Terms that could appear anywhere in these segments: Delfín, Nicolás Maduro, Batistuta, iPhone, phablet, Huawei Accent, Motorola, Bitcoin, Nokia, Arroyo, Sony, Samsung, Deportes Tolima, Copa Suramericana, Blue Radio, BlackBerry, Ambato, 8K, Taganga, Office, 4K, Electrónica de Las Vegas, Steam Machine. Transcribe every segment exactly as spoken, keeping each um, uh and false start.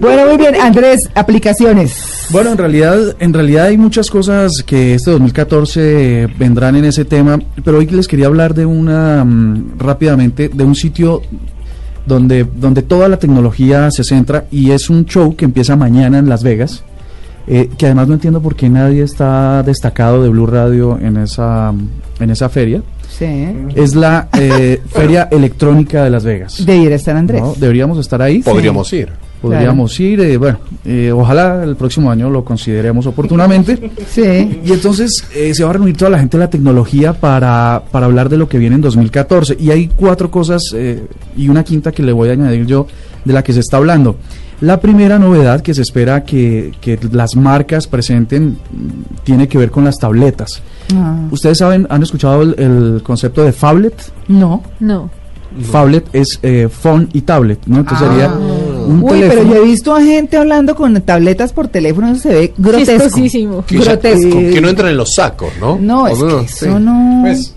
Bueno, muy bien, Andrés, aplicaciones. Bueno, en realidad, en realidad hay muchas cosas que este dos mil catorce vendrán en ese tema, pero hoy les quería hablar de una, um, rápidamente, de un sitio donde, donde toda la tecnología se centra, y es un show que empieza mañana en Las Vegas, eh, que además no entiendo por qué nadie está destacado de Blue Radio en esa, en esa feria. Sí. Es la eh, Feria Electrónica de Las Vegas. Debería estar Andrés. ¿No? Deberíamos estar ahí. Podríamos sí. ir. Podríamos claro. ir, eh, bueno, eh, ojalá el próximo año lo consideremos oportunamente. Sí. Y entonces eh, se va a reunir toda la gente de la tecnología para, para hablar de lo que viene en dos mil catorce. Y hay cuatro cosas eh, y una quinta que le voy a añadir yo de la que se está hablando. La primera novedad que se espera que, que las marcas presenten tiene que ver con las tabletas. Ah. ¿Ustedes saben, han escuchado el, el concepto de phablet? No, no. Phablet es eh, phone y tablet, ¿no? Entonces ah. sería... Uy, teléfono. Pero yo he visto a gente hablando con tabletas por teléfono, eso se ve grotesco. Que, grotesco. Ya, que no entran en los sacos, ¿no? No, o es menos, que eso sí. no... Pues,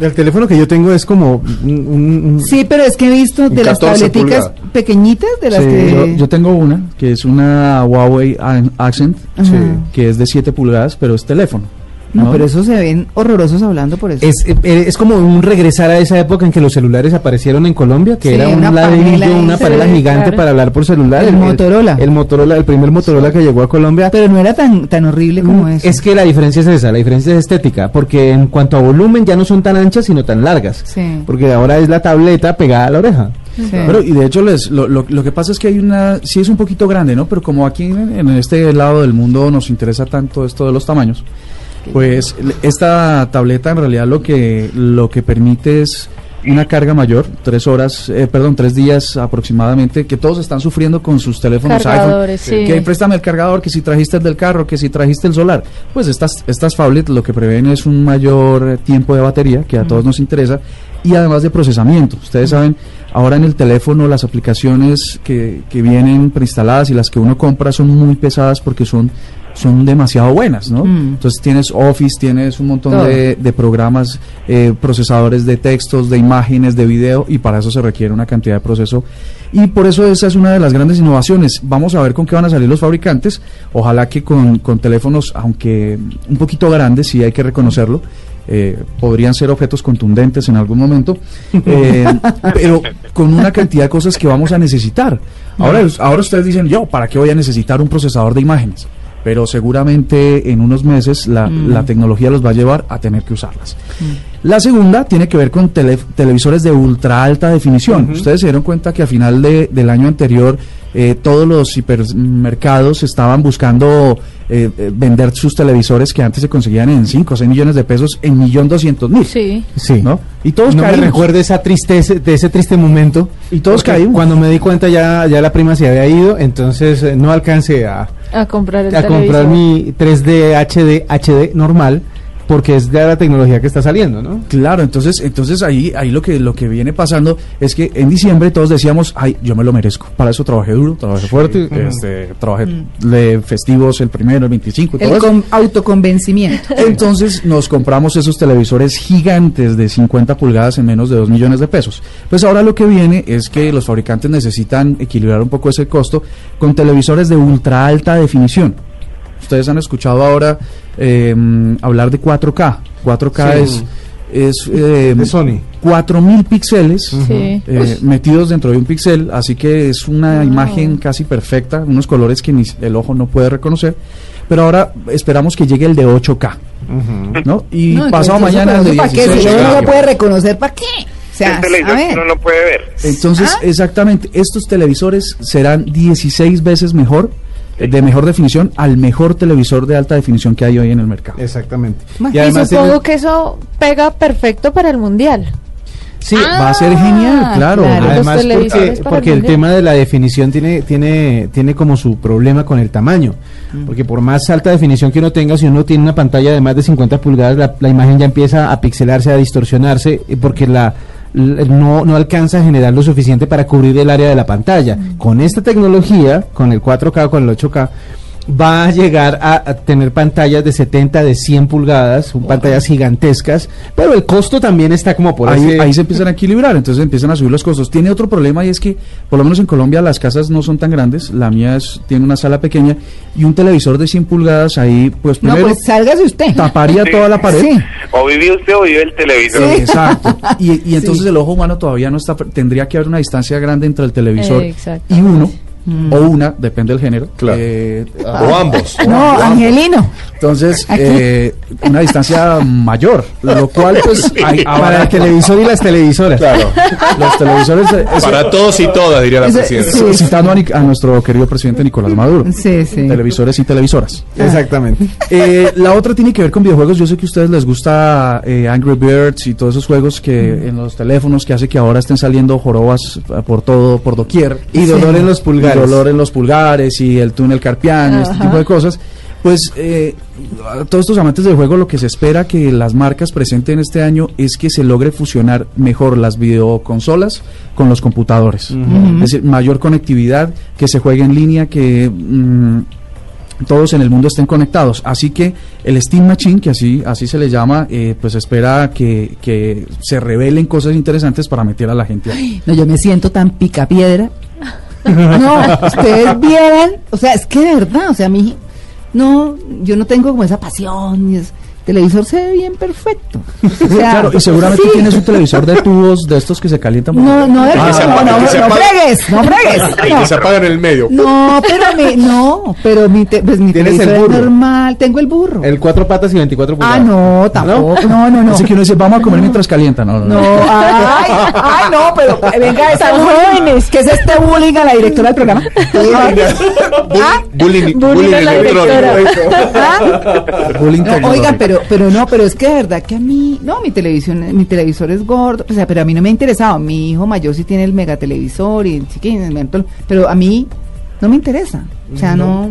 el teléfono que yo tengo es como un... un sí, pero es que he visto de las tableticas pulgadas. Pequeñitas de las sí, que... Yo, yo tengo una, que es una Huawei Accent, sí. que es de siete pulgadas, pero es teléfono. No, no, pero esos se ven horrorosos hablando por eso. Es, eh, es como un regresar a esa época en que los celulares aparecieron en Colombia, que sí, era un ladrillo, una panela gigante claro. para hablar por celular. El, el Motorola. El, el Motorola, el primer Motorola sí. que llegó a Colombia. Pero no era tan tan horrible como eso. Es que la diferencia es esa, la diferencia es estética, porque en cuanto a volumen ya no son tan anchas sino tan largas. Sí. Porque ahora es la tableta pegada a la oreja. Sí. Pero, y de hecho les, lo, lo, lo que pasa es que hay una, sí es un poquito grande, ¿no? Pero como aquí en, en este lado del mundo nos interesa tanto esto de los tamaños, pues esta tableta en realidad lo que lo que permite es una carga mayor, tres horas, eh, perdón, tres días aproximadamente, que todos están sufriendo con sus teléfonos iPhone, sí. que préstame el cargador, que si trajiste el del carro, que si trajiste el solar, pues estas estas phablet lo que prevén es un mayor tiempo de batería, que a uh-huh. todos nos interesa, y además de procesamiento. Ustedes uh-huh. saben, ahora en el teléfono las aplicaciones que, que vienen preinstaladas y las que uno compra son muy pesadas porque son son demasiado buenas, ¿no? Mm. Entonces tienes Office, tienes un montón de, de programas, eh, procesadores de textos, de imágenes, de video, y para eso se requiere una cantidad de proceso, y por eso esa es una de las grandes innovaciones. Vamos a ver con qué van a salir los fabricantes, ojalá que con, con teléfonos, aunque un poquito grandes, sí hay que reconocerlo, eh, podrían ser objetos contundentes en algún momento, eh, pero con una cantidad de cosas que vamos a necesitar. Ahora, ahora ustedes dicen, yo, ¿para qué voy a necesitar un procesador de imágenes? Pero seguramente en unos meses la, mm. la tecnología los va a llevar a tener que usarlas. Mm. La segunda tiene que ver con tele, televisores de ultra alta definición. Uh-huh. Ustedes se dieron cuenta que a final de, del año anterior eh, todos los hipermercados estaban buscando eh, vender sus televisores que antes se conseguían en cinco o seis millones de pesos en un millón doscientos mil. Sí. Sí. ¿No? Y todos no caímos. Me recuerdo esa tristeza, de ese triste momento. Y todos caímos. Cuando me di cuenta ya, ya la prima se había ido, entonces eh, no alcancé a... A comprar el a televisor. Comprar mi tres D H D H D normal, porque es de la tecnología que está saliendo, ¿no? Claro, entonces entonces ahí ahí lo que lo que viene pasando es que en diciembre todos decíamos, ay, yo me lo merezco, para eso trabajé duro, trabajé sí, fuerte, uh-huh. este trabajé uh-huh. de festivos el primero, el veinticinco, todo el eso. Con autoconvencimiento. Entonces nos compramos esos televisores gigantes de cincuenta pulgadas en menos de dos millones de pesos. Pues ahora lo que viene es que los fabricantes necesitan equilibrar un poco ese costo con televisores de ultra alta definición. Ustedes han escuchado ahora eh, hablar de cuatro K. cuatro K sí. es... es eh, de Sony. cuatro mil píxeles uh-huh. eh, metidos dentro de un píxel, así que es una uh-huh. imagen casi perfecta, unos colores que ni el ojo no puede reconocer, pero ahora esperamos que llegue el de ocho K. Uh-huh. ¿No? Y no, pasado mañana... El de ¿Para qué? Si el ojo no puede reconocer, ¿para qué? O sea, el televisor no lo puede ver. Entonces, ¿Ah? exactamente, estos televisores serán dieciséis veces mejor de mejor definición al mejor televisor de alta definición que hay hoy en el mercado. Exactamente. Y, y supongo tiene... que eso pega perfecto para el mundial. Sí, ah, va a ser genial, claro. claro Además, porque, porque el tema de la definición tiene, tiene, tiene como su problema con el tamaño. Mm. Porque por más alta definición que uno tenga, si uno tiene una pantalla de más de cincuenta pulgadas, la, la imagen ya empieza a pixelarse, a distorsionarse, porque la... No, no alcanza a generar lo suficiente para cubrir el área de la pantalla. Mm. Con esta tecnología, con el cuatro K, con el ocho K, va a llegar a, a tener pantallas de setenta, de cien pulgadas, wow. pantallas gigantescas, pero el costo también está como por ahí. Ese... Ahí se empiezan a equilibrar, entonces empiezan a subir los costos. Tiene otro problema, y es que, por lo menos en Colombia, las casas no son tan grandes. La mía es, tiene una sala pequeña y un televisor de cien pulgadas ahí, pues primero... No, pues sálgase usted. Taparía sí. toda la pared. Sí. O vive usted o vive el televisor. Sí. Exacto. Y, y entonces sí. el ojo humano todavía no está... Tendría que haber una distancia grande entre el televisor eh, y uno. Mm. O una, depende del género. Claro. Eh, ah. O ambos. O no, ambos. Angelino. Entonces, eh, una distancia mayor, lo cual pues hay, para el televisor y las televisoras. Claro. Los televisores. Eso, para todos y todas, diría la eso, presidenta. Sí, citando a, a nuestro querido presidente Nicolás Maduro. Sí, sí. Televisores y televisoras. Ah. Exactamente. Eh, la otra tiene que ver con videojuegos. Yo sé que a ustedes les gusta eh, Angry Birds y todos esos juegos que mm. en los teléfonos, que hace que ahora estén saliendo jorobas por todo, por doquier. Y dolor sí. en los pulgares. El dolor en los pulgares y el túnel carpiano, uh-huh. este tipo de cosas. Pues eh, todos estos amantes del juego, lo que se espera que las marcas presenten este año es que se logre fusionar mejor las videoconsolas con los computadores. Uh-huh. Es decir, mayor conectividad, que se juegue en línea, que... Mm, todos en el mundo estén conectados. Así que el Steam Machine, que así así se le llama, eh, pues espera que, que se revelen cosas interesantes para meter a la gente. Ay, no, yo me siento tan picapiedra. No, ustedes vieran, o sea, es que de verdad, o sea, a mí, no, yo no tengo como esa pasión, y es, el televisor se ve bien perfecto. O sea, claro, y seguramente sí. tienes un televisor de tubos, de estos que se calientan. No, no, de, ah, no, se apaga, no, no, se no fregues, no fregues. No. Y que se apaga en el medio. No, pero mi, no, pero mi, te, pues mi televisor el burro? es normal, tengo el burro. El cuatro patas y veinticuatro pulgadas. Ah, no, tampoco, no, no, no. no. Así que uno dice, vamos a comer mientras calientan. No, no, no. no. Ay, ay, no, pero venga, están jóvenes. ¿Qué es este bullying a la directora del programa? ¿Ah? Bullying, bullying electrónico. Bullying tecnológico. Oigan, pero Pero, pero no, pero es que de verdad que a mí, no, mi televisión, mi televisor es gordo, o sea, pero a mí no me ha interesado. Mi hijo mayor sí tiene el megatelevisor y el chiquín, pero a mí no me interesa, o sea, no. no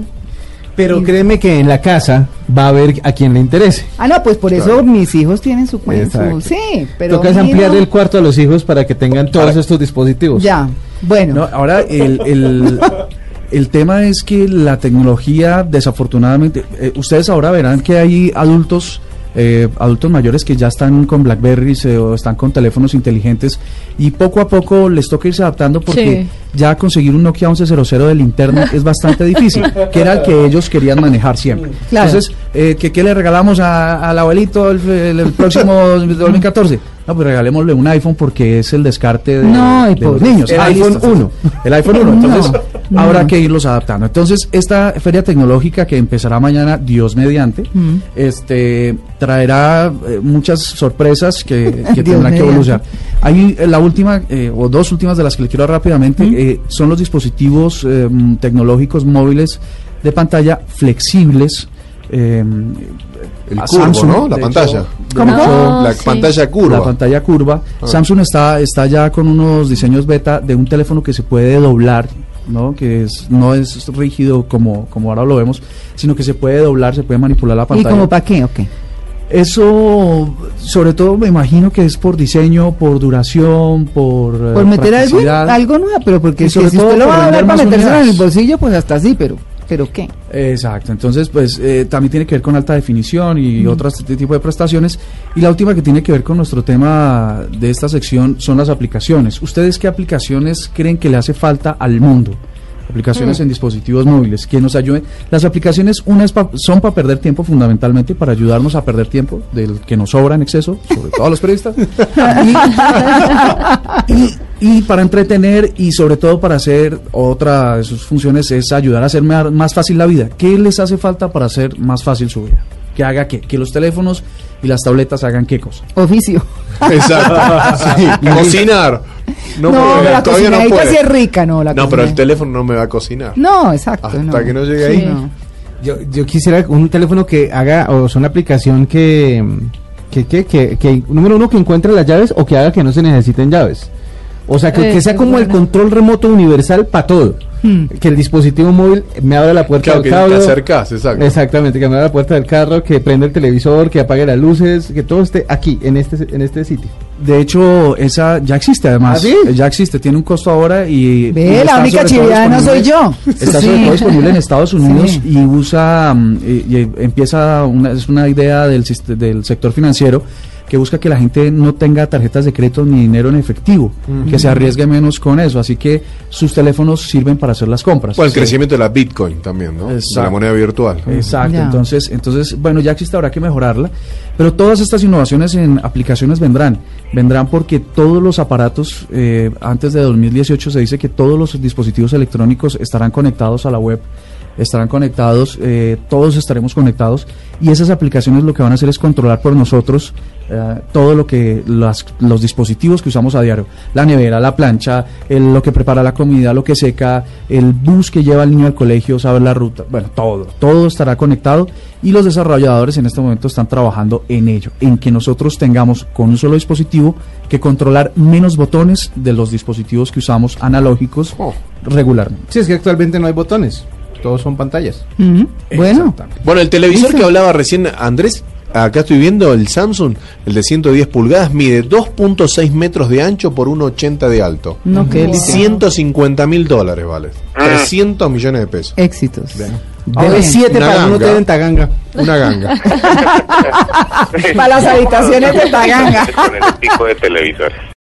pero créeme que en la casa va a haber a quien le interese. Ah, no, pues por claro. eso mis hijos tienen su cuento, sí, pero... Tocas ampliar no. el cuarto a los hijos para que tengan todos para. estos dispositivos. Ya, bueno. No, ahora el... el El tema es que la tecnología, desafortunadamente, eh, ustedes ahora verán que hay adultos, eh, adultos mayores que ya están con BlackBerry eh, o están con teléfonos inteligentes, y poco a poco les toca irse adaptando, porque sí. ya conseguir un Nokia once cero cero del internet es bastante difícil, que era el que ellos querían manejar siempre. Claro. Entonces, eh, ¿qué, ¿qué le regalamos a, al abuelito el, el, el próximo dos mil catorce? No, pues regalémosle un iPhone, porque es el descarte de, no, de los niños. El ah, iPhone listo, uno. El iPhone uno. Entonces, no, no. habrá que irlos adaptando. Entonces, esta feria tecnológica, que empezará mañana, Dios mediante, mm. este traerá eh, muchas sorpresas que, que tendrán que evolucionar. Hay eh, la última, eh, o dos últimas de las que le quiero rápidamente, mm. eh, son los dispositivos eh, tecnológicos móviles de pantalla flexibles. Eh, el curvo, Samsung, ¿no? La pantalla. Hecho, ¿Cómo? Hecho, la sí. pantalla curva. La pantalla curva. Ah. Samsung está está ya con unos diseños beta de un teléfono que se puede doblar, ¿no? Que es no es rígido como como ahora lo vemos, sino que se puede doblar, se puede manipular la pantalla. ¿Y como para qué? Okay. Eso, sobre todo, me imagino que es por diseño, por duración, por... Por eh, meter algo, algo nuevo, pero porque sobre si todo usted lo va a dar para meterse en el bolsillo, pues hasta así, pero... ¿Pero qué? Exacto, entonces pues eh, también tiene que ver con alta definición y mm. otros tipo de prestaciones. Y la última que tiene que ver con nuestro tema de esta sección son las aplicaciones. ¿Ustedes qué aplicaciones creen que le hace falta al mundo? Aplicaciones mm. en dispositivos móviles que nos ayuden. Las aplicaciones una es pa, son para perder tiempo, fundamentalmente para ayudarnos a perder tiempo, del que nos sobra en exceso, sobre todo a los periodistas. y, y, y para entretener, y sobre todo para hacer otra de sus funciones es ayudar a hacer más fácil la vida. ¿Qué les hace falta para hacer más fácil su vida? ¿Que haga qué? Que los teléfonos y las tabletas hagan qué cosa. Oficio. Exacto. Sí. Cocinar. No, no pero la cocinadita sí es rica, no. La no, cocina. Pero el teléfono no me va a cocinar. No, exacto. Hasta no. que no llegue sí. ahí. No. Yo, yo quisiera un teléfono que haga, o sea, una aplicación que... que, que, que, que número uno, que encuentre las llaves o que haga que no se necesiten llaves. O sea, que, eh, que sea como buena. El control remoto universal para todo. Hmm. Que el dispositivo móvil me abra la puerta claro, del carro. Que te acercas, exacto. Exactamente, que me abra la puerta del carro, que prenda el televisor, que apague las luces, que todo esté aquí, en este, en este sitio. De hecho, esa ya existe además. ¿Ah, sí? Ya existe, tiene un costo ahora y... Ve, la única chividad no soy yo. Está sí. sobre todo disponible en Estados Unidos sí. y usa, y, y empieza, una, es una idea del, del sector financiero que busca que la gente no tenga tarjetas de crédito ni dinero en efectivo, uh-huh. que se arriesgue menos con eso, así que sus teléfonos sirven para hacer las compras. Bueno, el sí. crecimiento de la Bitcoin también, ¿no? Exacto. De la moneda virtual. Exacto, yeah. entonces, entonces, bueno, ya existe, habrá que mejorarla, pero todas estas innovaciones en aplicaciones vendrán, vendrán porque todos los aparatos, eh, antes de dos mil dieciocho se dice que todos los dispositivos electrónicos estarán conectados a la web, estarán conectados, eh, todos estaremos conectados y esas aplicaciones lo que van a hacer es controlar por nosotros eh, todo lo que las, los dispositivos que usamos a diario, la nevera, la plancha, el, lo que prepara la comida, lo que seca, el bus que lleva al niño al colegio, saber la ruta, bueno, todo, todo estará conectado y los desarrolladores en este momento están trabajando en ello, en que nosotros tengamos con un solo dispositivo que controlar menos botones de los dispositivos que usamos analógicos oh. regularmente. Sí, es que actualmente no hay botones. Todos son pantallas. Uh-huh. Bueno, bueno, el televisor ¿Listo? que hablaba recién Andrés, acá estoy viendo el Samsung, el de ciento diez pulgadas, mide dos punto seis metros de ancho por uno ochenta de alto. No, que wow. ciento cincuenta mil dólares vale. trescientos millones de pesos. Éxitos. Debe siete para ganga. Uno tener en Taganga. Una ganga. Para las habitaciones de Taganga. Con el pico de televisor.